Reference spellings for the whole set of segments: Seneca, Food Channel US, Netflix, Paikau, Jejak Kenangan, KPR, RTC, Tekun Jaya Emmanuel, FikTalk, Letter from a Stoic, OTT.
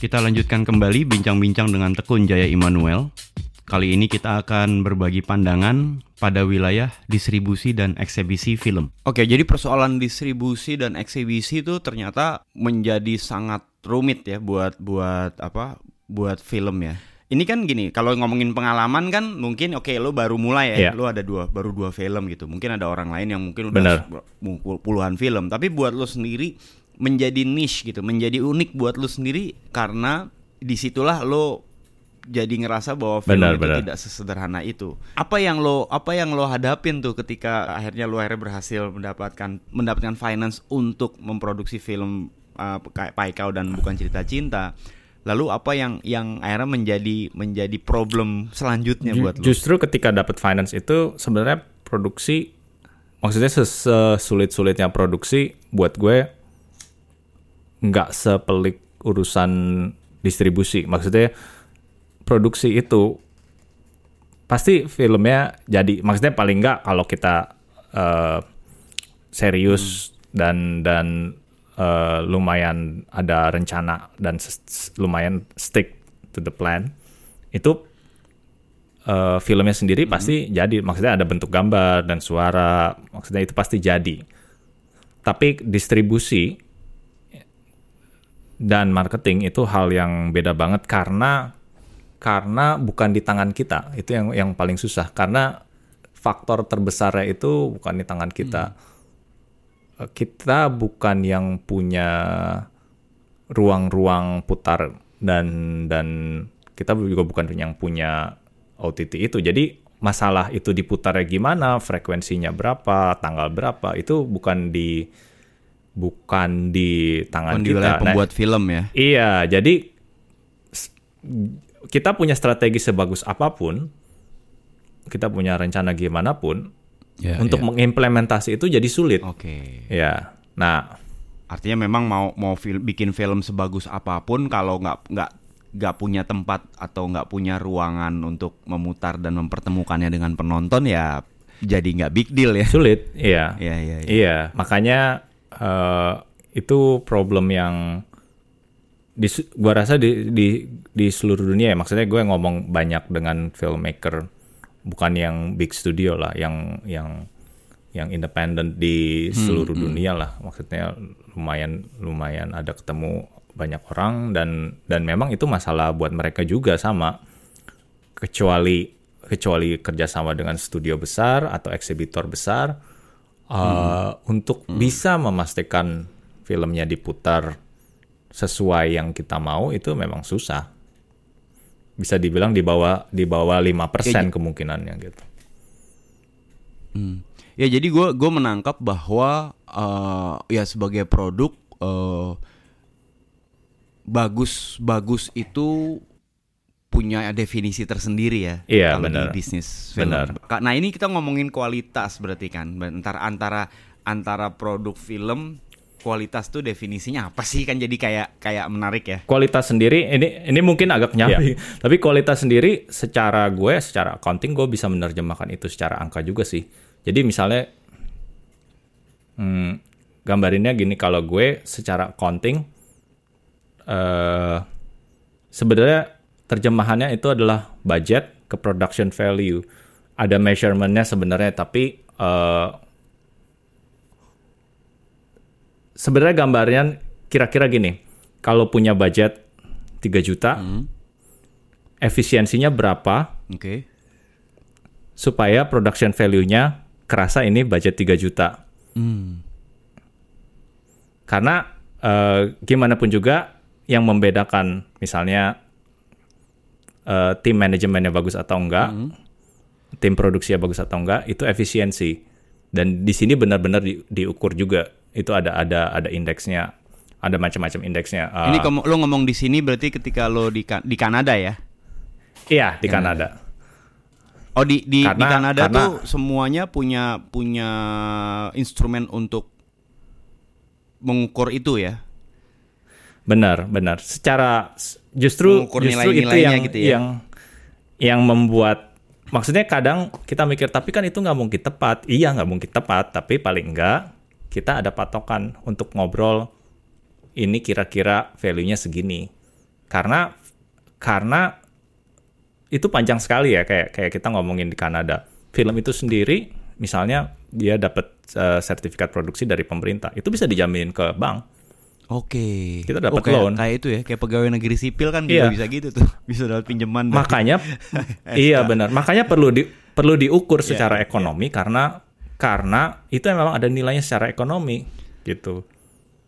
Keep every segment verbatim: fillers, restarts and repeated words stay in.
Kita lanjutkan kembali bincang-bincang dengan Tekun Jaya Emmanuel. Kali ini kita akan berbagi pandangan pada wilayah distribusi dan eksibisi film. Oke, jadi persoalan distribusi dan eksibisi itu ternyata menjadi sangat rumit ya buat buat apa? Buat film ya. Ini kan gini, kalau ngomongin pengalaman kan mungkin oke okay, lo baru mulai ya, yeah. lo ada dua baru dua film gitu. Mungkin ada orang lain yang mungkin udah Bener. puluhan film, tapi buat lo sendiri menjadi niche gitu, menjadi unik buat lo sendiri karena disitulah lo jadi ngerasa bahwa film benar, itu benar. tidak sesederhana itu. Apa yang lo apa yang lo hadapin tuh ketika akhirnya lo akhirnya berhasil mendapatkan mendapatkan finance untuk memproduksi film uh, Paikau dan Bukan Cerita Cinta. Lalu apa yang yang akhirnya menjadi menjadi problem selanjutnya Ju- buat lo? Justru ketika dapat finance itu sebenarnya produksi, maksudnya sesulit-sulitnya produksi buat gue nggak sepelik urusan distribusi. Maksudnya produksi itu pasti filmnya jadi, maksudnya paling nggak kalau kita uh, serius hmm. dan dan uh, lumayan ada rencana dan s- lumayan stick to the plan, itu uh, filmnya sendiri hmm. pasti jadi, maksudnya ada bentuk gambar dan suara, maksudnya itu pasti jadi. Tapi distribusi dan marketing itu hal yang beda banget karena Karena bukan di tangan kita, itu yang yang paling susah. Karena faktor terbesarnya itu bukan di tangan kita. Hmm. Kita bukan yang punya ruang-ruang putar dan dan kita juga bukan yang punya O T T itu. Jadi masalah itu diputarnya gimana, frekuensinya berapa, tanggal berapa, itu bukan di bukan di tangan kita. Wilayah pembuat nah, film ya. Iya, jadi kita punya strategi sebagus apapun, kita punya rencana gimana pun, yeah, untuk yeah. mengimplementasi itu jadi sulit. Oke. Okay. Ya. Nah, artinya memang mau mau fil- bikin film sebagus apapun, kalau nggak nggak nggak punya tempat atau nggak punya ruangan untuk memutar dan mempertemukannya dengan penonton, ya jadi nggak big deal ya. Sulit. Iya. Iya. Iya. Iya. Iya. Makanya uh, itu problem yang Di, gua rasa di, di di seluruh dunia ya, maksudnya gue ngomong banyak dengan filmmaker bukan yang big studio lah, yang yang yang independen di seluruh hmm, dunia hmm. lah, maksudnya lumayan lumayan ada ketemu banyak orang dan dan memang itu masalah buat mereka juga sama, kecuali kecuali kerjasama dengan studio besar atau eksibitor besar hmm. uh, untuk hmm. bisa memastikan filmnya diputar sesuai yang kita mau, itu memang susah. Bisa dibilang di bawah di bawah lima persen kemungkinannya gitu. Hmm. Ya jadi gue gue menangkap bahwa uh, ya sebagai produk uh, bagus bagus itu punya definisi tersendiri ya. Iya, kalau benar. Di bisnis film. Benar. Nah ini kita ngomongin kualitas berarti kan. Antara antara antara produk film, kualitas tuh definisinya apa sih, kan jadi kayak kayak menarik ya. Kualitas sendiri ini ini mungkin agak nyamping, yeah. tapi kualitas sendiri secara gue secara accounting gue bisa menerjemahkan itu secara angka juga sih. Jadi misalnya hmm, gambarinnya gini, kalau gue secara accounting uh, sebenarnya terjemahannya itu adalah budget ke production value. Ada measurementnya sebenarnya, tapi uh, sebenarnya gambarnya kira-kira gini, kalau punya budget tiga juta, hmm. efisiensinya berapa, okay. supaya production value-nya kerasa ini budget tiga juta. Hmm. Karena uh, gimana pun juga yang membedakan misalnya uh, tim manajemennya bagus atau enggak, hmm. tim produksinya bagus atau enggak, itu efisiensi. Dan di sini benar-benar di, diukur juga. Itu ada ada ada indeksnya, ada macam-macam indeksnya. Uh, ini kom- lo ngomong di sini berarti ketika lo di kan- di Kanada ya? Iya di Kanada. Kanada. Oh di di, karena, di Kanada karena, tuh semuanya punya punya instrumen untuk mengukur itu ya? Benar benar. Secara justru mengukur justru itu yang gitu ya? yang yang membuat, maksudnya kadang kita mikir tapi kan itu nggak mungkin tepat. Iya nggak mungkin tepat, tapi paling enggak kita ada patokan untuk ngobrol, ini kira-kira value-nya segini. karena karena itu panjang sekali ya, kayak kayak kita ngomongin di Kanada. Film itu sendiri misalnya dia dapat uh, sertifikat produksi dari pemerintah, itu bisa dijamin ke bank. Oke. Kita dapat oh, kayak, loan. Kayak itu ya, kayak pegawai negeri sipil kan iya. bisa gitu tuh. Bisa dapat pinjaman. Makanya iya benar. Makanya perlu di, perlu diukur secara yeah, ekonomi yeah. karena karena itu memang ada nilainya secara ekonomi gitu.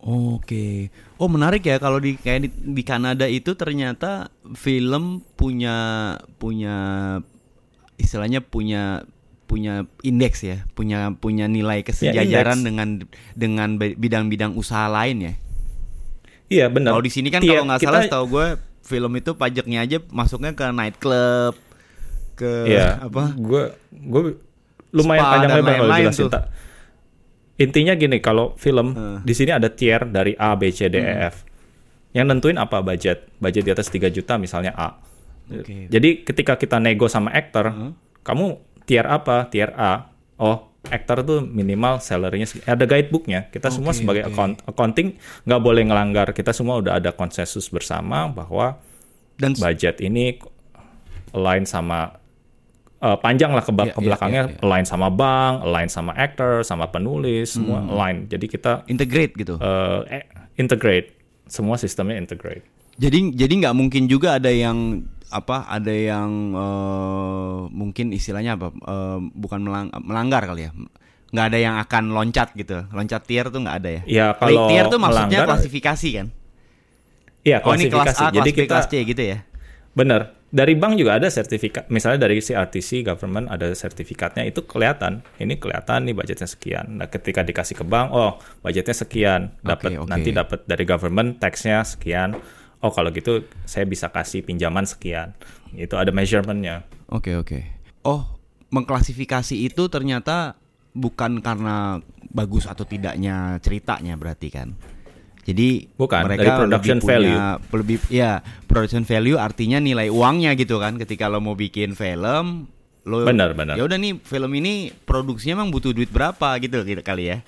Oke. Oh, menarik ya kalau di kayak di, di Kanada itu ternyata film punya punya istilahnya punya punya indeks ya, punya punya nilai kesejajaran yeah, dengan dengan bidang-bidang usaha lain ya. Iya benar. Kalau di sini kan kalau nggak salah, setahu gue film itu pajaknya aja masuknya ke nightclub, ke iya, apa? Gue gue lumayan panjang lebar kalau jelasin. Tuh. Intinya gini, kalau film uh. di sini ada tier dari A, B, C, D, E, hmm. F. Yang nentuin apa budget? Budget di atas tiga juta misalnya A. Okay. Jadi ketika kita nego sama aktor, uh. kamu tier apa? Tier A. Oh. Aktor tuh minimal salary-nya ada guidebook-nya. Kita okay, semua sebagai okay. account, accounting nggak boleh ngelanggar. Kita semua udah ada konsensus bersama bahwa dan budget ini align sama uh, panjang lah ke, yeah, ke belakangnya, yeah, yeah, yeah. align sama bank, align sama actor, sama penulis, semua hmm. align. Jadi kita integrate gitu. Uh, integrate semua sistemnya integrate. Jadi jadi nggak mungkin juga ada yang apa ada yang uh, mungkin istilahnya apa uh, bukan melang- melanggar kali ya, nggak ada yang akan loncat gitu, loncat tier tuh nggak ada ya. Iya kalau tier tuh maksudnya melanggar, klasifikasi kan. Iya klasifikasi. Oh ini kelas A, kelas B, kita, kelas C gitu ya. Bener. Dari bank juga ada sertifikat, misalnya dari si R T C government ada sertifikatnya, itu kelihatan. Ini kelihatan nih budgetnya sekian. Nah ketika dikasih ke bank, oh budgetnya sekian, dapat okay, okay. nanti dapat dari government taxnya sekian. Oh kalau gitu saya bisa kasih pinjaman sekian. Itu ada measurementnya. Oke okay, oke. Okay. Oh mengklasifikasi itu ternyata bukan karena bagus atau tidaknya ceritanya berarti kan? Jadi bukan, mereka dari production lebih punya, value. Lebih ya production value artinya nilai uangnya gitu kan? Ketika lo mau bikin film, lo benar benar. Ya udah nih film ini produksinya emang butuh duit berapa gitu kali ya?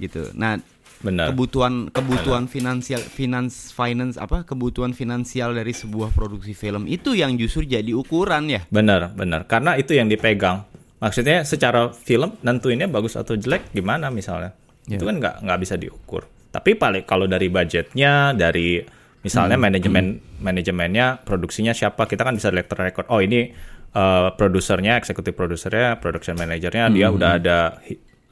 Gitu. Nah. Benar. Kebutuhan kebutuhan Benar. finansial finance finance apa kebutuhan finansial dari sebuah produksi film itu yang justru jadi ukuran ya. Benar, benar. Karena itu yang dipegang. Maksudnya secara film nentuinnya bagus atau jelek gimana misalnya. Yeah. Itu kan enggak enggak bisa diukur. Tapi paling kalau dari budgetnya, dari misalnya hmm. manajemen hmm. manajemennya, produksinya siapa, kita kan bisa lihat track record. Oh, ini uh, produsernya, eksekutif produsernya, production manajernya hmm. dia udah ada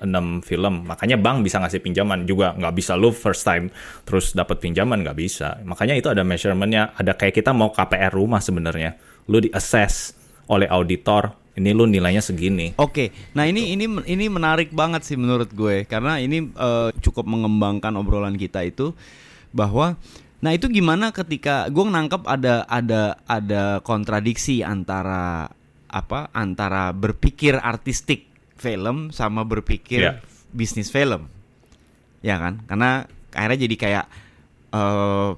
enam film, makanya bank bisa ngasih pinjaman juga, nggak bisa lu first time terus dapat pinjaman, nggak bisa. Makanya itu ada measurementnya, ada kayak kita mau K P R rumah sebenarnya, lu di assess oleh auditor, ini lu nilainya segini. Oke, nah ini ini ini menarik banget sih menurut gue, karena ini uh, cukup mengembangkan obrolan kita itu bahwa, nah itu gimana ketika gue nangkep ada ada ada kontradiksi antara apa antara berpikir artistik film sama berpikir yeah. bisnis film, ya kan? Karena akhirnya jadi kayak uh,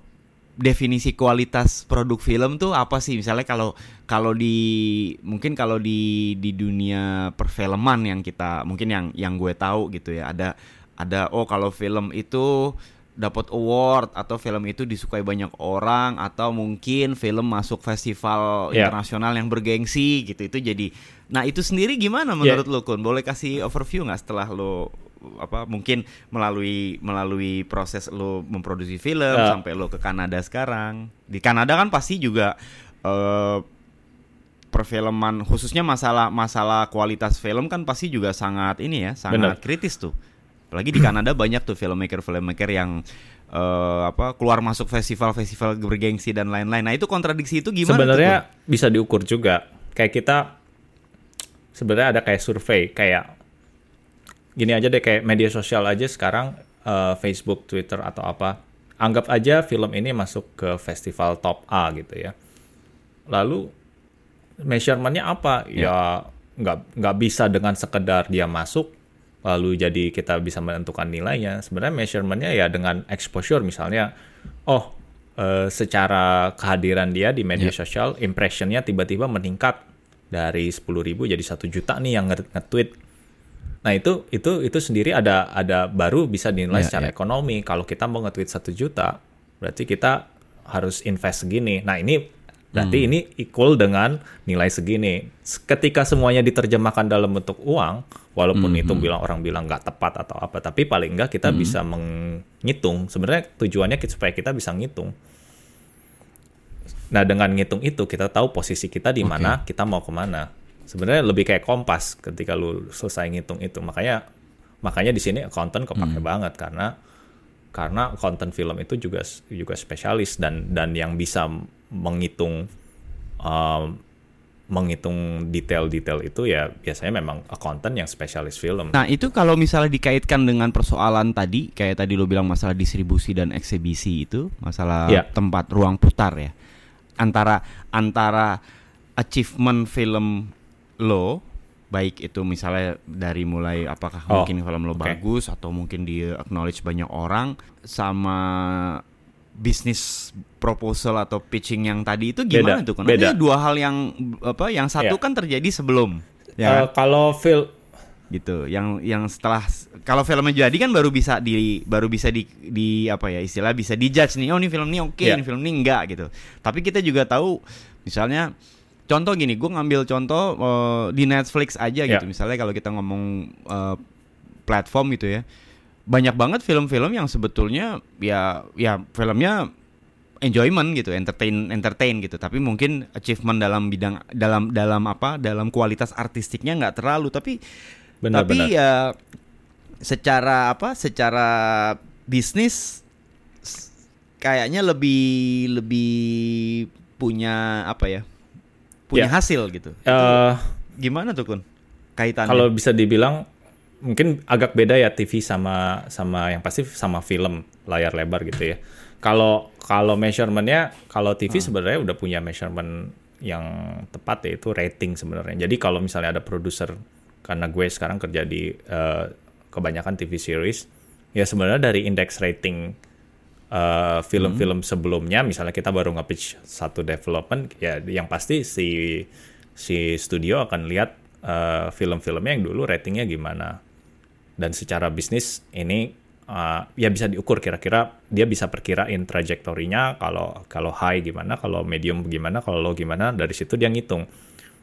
definisi kualitas produk film tuh apa sih? Misalnya kalau kalau di mungkin kalau di di dunia perfilman yang kita mungkin yang yang gue tahu gitu ya, ada ada oh kalau film itu dapat award atau film itu disukai banyak orang atau mungkin film masuk festival yeah. internasional yang bergengsi gitu, itu jadi. Nah itu sendiri gimana menurut yeah. lo Kun? Boleh kasih overview nggak setelah lo apa mungkin melalui melalui proses lo memproduksi film yeah. sampai lo ke Kanada sekarang? Di Kanada kan pasti juga uh, perfilman khususnya masalah masalah kualitas film kan pasti juga sangat ini ya sangat Bener. kritis tuh. Apalagi di Kanada banyak tuh filmmaker-filmmaker yang uh, apa keluar masuk festival-festival bergengsi dan lain-lain. Nah itu kontradiksi itu gimana? Sebenarnya tuh? Bisa diukur juga. Kayak kita sebenarnya ada kayak survei, kayak gini aja deh, kayak media sosial aja sekarang uh, Facebook, Twitter atau apa. Anggap aja film ini masuk ke festival top A gitu ya. Lalu measurementnya apa? Yeah. Ya nggak nggak bisa dengan sekedar dia masuk. Lalu jadi kita bisa menentukan nilainya. Sebenarnya measurementnya ya dengan exposure misalnya. Oh, eh, secara kehadiran dia di media yeah. sosial, impressionnya tiba-tiba meningkat dari sepuluh ribu jadi satu juta nih yang nge-tweet. Nah itu itu itu sendiri ada ada baru bisa dinilai yeah, secara yeah. ekonomi. Kalau kita mau nge-tweet satu juta, berarti kita harus invest segini. Nah ini berarti hmm. ini equal dengan nilai segini. Ketika semuanya diterjemahkan dalam bentuk uang, walaupun hmm. itu bilang orang bilang nggak tepat atau apa, tapi paling nggak kita hmm. bisa menghitung. Sebenarnya tujuannya supaya kita bisa ngitung. Nah dengan ngitung itu kita tahu posisi kita di mana, okay. kita mau kemana. Sebenarnya lebih kayak kompas ketika lu selesai ngitung itu. Makanya makanya di sini accountant kepake hmm. banget karena karena accountant film itu juga juga spesialis dan dan yang bisa menghitung uh, menghitung detail-detail itu ya biasanya memang accountant yang spesialis film. Nah itu kalau misalnya dikaitkan dengan persoalan tadi, kayak tadi lo bilang masalah distribusi dan eksibisi itu, masalah yeah. tempat ruang putar ya, antara antara achievement film lo, baik itu misalnya dari mulai apakah oh, mungkin film lo okay. bagus atau mungkin di acknowledge banyak orang, sama bisnis proposal atau pitching yang tadi itu gimana beda, tuh? Karena beda. Ini dua hal yang apa? Yang satu yeah. kan terjadi sebelum. Ya uh, kan? Kalau film gitu, yang yang setelah kalau filmnya jadi kan baru bisa di baru bisa di, di apa ya istilah bisa dijudge nih. Oh ini film ini oke, okay, yeah. ini film ini enggak gitu. Tapi kita juga tahu misalnya contoh gini, gue ngambil contoh uh, di Netflix aja yeah. gitu. Misalnya kalau kita ngomong uh, platform gitu ya. Banyak banget film-film yang sebetulnya ya ya filmnya enjoyment gitu, entertain entertain gitu, tapi mungkin achievement dalam bidang dalam dalam apa dalam kualitas artistiknya nggak terlalu, tapi benar, tapi benar. Ya secara apa secara bisnis kayaknya lebih lebih punya apa ya punya yeah. hasil gitu. Uh, gimana tuh Kun kaitannya? Kalau bisa dibilang mungkin agak beda ya T V sama sama yang pasti sama film layar lebar gitu ya. Kalau kalau measurementnya, kalau T V hmm. sebenarnya udah punya measurement yang tepat ya, itu rating sebenarnya. Jadi kalau misalnya ada produser, karena gue sekarang kerja di uh, kebanyakan T V series ya, sebenarnya dari indeks rating uh, film-film hmm. sebelumnya, misalnya kita baru nge-pitch satu development ya, yang pasti si si studio akan lihat uh, film-filmnya yang dulu ratingnya gimana. Dan secara bisnis ini uh, ya bisa diukur, kira-kira dia bisa perkirain trajektorinya, kalau kalau high gimana, kalau medium gimana, kalau low gimana, dari situ dia ngitung.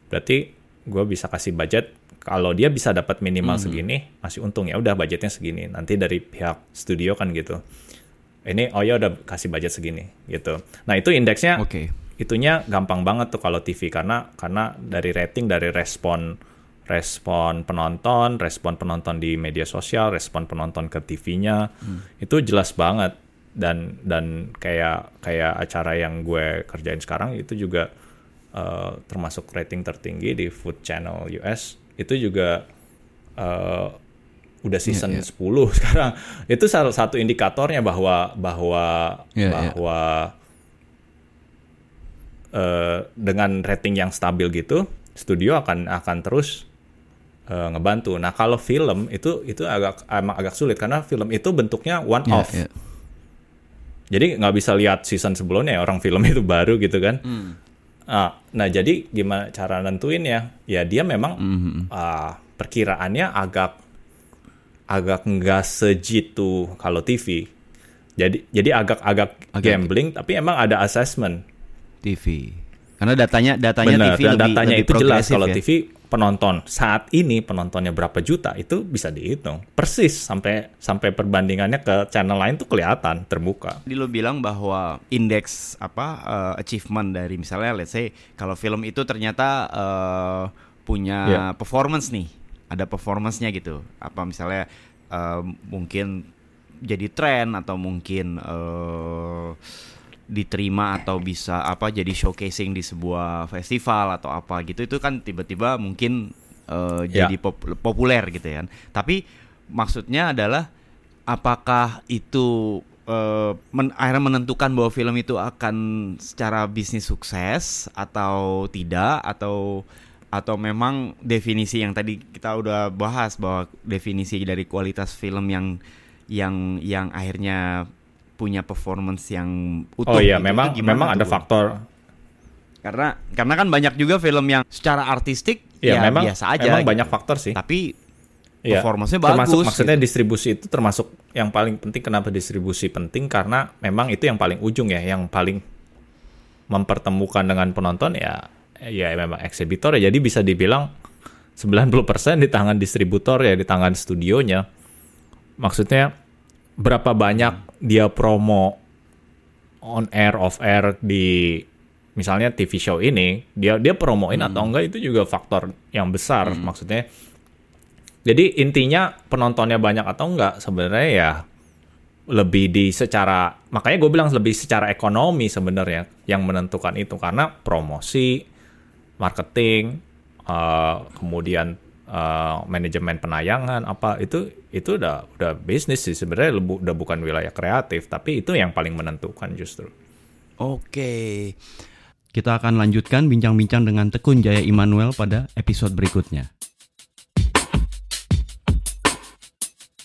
Berarti gue bisa kasih budget, kalau dia bisa dapat minimal mm-hmm. segini, masih untung ya udah budgetnya segini. Nanti dari pihak studio kan gitu. Ini oh ya udah kasih budget segini gitu. Nah itu indeksnya, okay. itunya gampang banget tuh kalau T V karena karena dari rating, dari respon respon penonton, respon penonton di media sosial, respon penonton ke T V-nya, hmm. itu jelas banget. Dan dan kayak kayak acara yang gue kerjain sekarang itu juga uh, termasuk rating tertinggi di Food Channel U S, itu juga uh, udah season yeah, yeah. sepuluh sekarang. Itu salah satu indikatornya bahwa bahwa yeah, bahwa yeah. Uh, dengan rating yang stabil gitu, studio akan akan terus Uh, ngebantu. Nah kalau film itu itu agak emang agak sulit karena film itu bentuknya one yeah, off. Yeah. Jadi nggak bisa lihat season sebelumnya, orang film itu baru gitu kan. Mm. Nah, nah jadi gimana cara nentuinnya? Ya dia memang mm-hmm. uh, perkiraannya agak agak nggak sejitu kalau T V. Jadi jadi agak-agak agak gambling, tapi emang ada assessment T V. Karena datanya datanya Bener, T V dan lebih, datanya lebih itu jelas kalau ya? T V penonton saat ini penontonnya berapa juta itu bisa dihitung persis sampai sampai perbandingannya ke channel lain tuh kelihatan terbuka. Jadi lo bilang bahwa indeks apa uh, achievement dari misalnya let's say kalau film itu ternyata uh, punya yeah. performance nih, ada performance-nya gitu. Apa misalnya uh, mungkin jadi tren atau mungkin uh, diterima atau bisa apa jadi showcasing di sebuah festival atau apa gitu, itu kan tiba-tiba mungkin uh, yeah. jadi pop- populer gitu ya. Tapi maksudnya adalah apakah itu uh, men- akhirnya menentukan bahwa film itu akan secara bisnis sukses atau tidak, atau atau memang definisi yang tadi kita udah bahas bahwa definisi dari kualitas film yang yang yang akhirnya punya performance yang utuh. Oh iya, gitu. memang memang ada gue? faktor. Karena karena kan banyak juga film yang secara artistik ya, ya memang, biasa aja. Memang gitu. Banyak faktor sih. Tapi ya, performance-nya bagus. Termasuk, maksudnya gitu. Distribusi itu termasuk yang paling penting. Kenapa distribusi penting? Karena memang itu yang paling ujung ya, yang paling mempertemukan dengan penonton ya ya memang eksibitor ya. Jadi bisa dibilang sembilan puluh persen di tangan distributor ya, di tangan studionya. Maksudnya berapa banyak dia promo on air, off air di misalnya T V show ini, dia dia promoin hmm. atau enggak itu juga faktor yang besar hmm. maksudnya. Jadi intinya penontonnya banyak atau enggak sebenarnya ya lebih di secara, makanya gue bilang lebih secara ekonomi sebenarnya yang menentukan itu, karena promosi, marketing, uh, kemudian uh, manajemen penayangan apa itu itu udah udah bisnis sih sebenarnya, bu, udah bukan wilayah kreatif, tapi itu yang paling menentukan justru. Oke, kita akan lanjutkan bincang-bincang dengan Tekun Jaya Emmanuel pada episode berikutnya.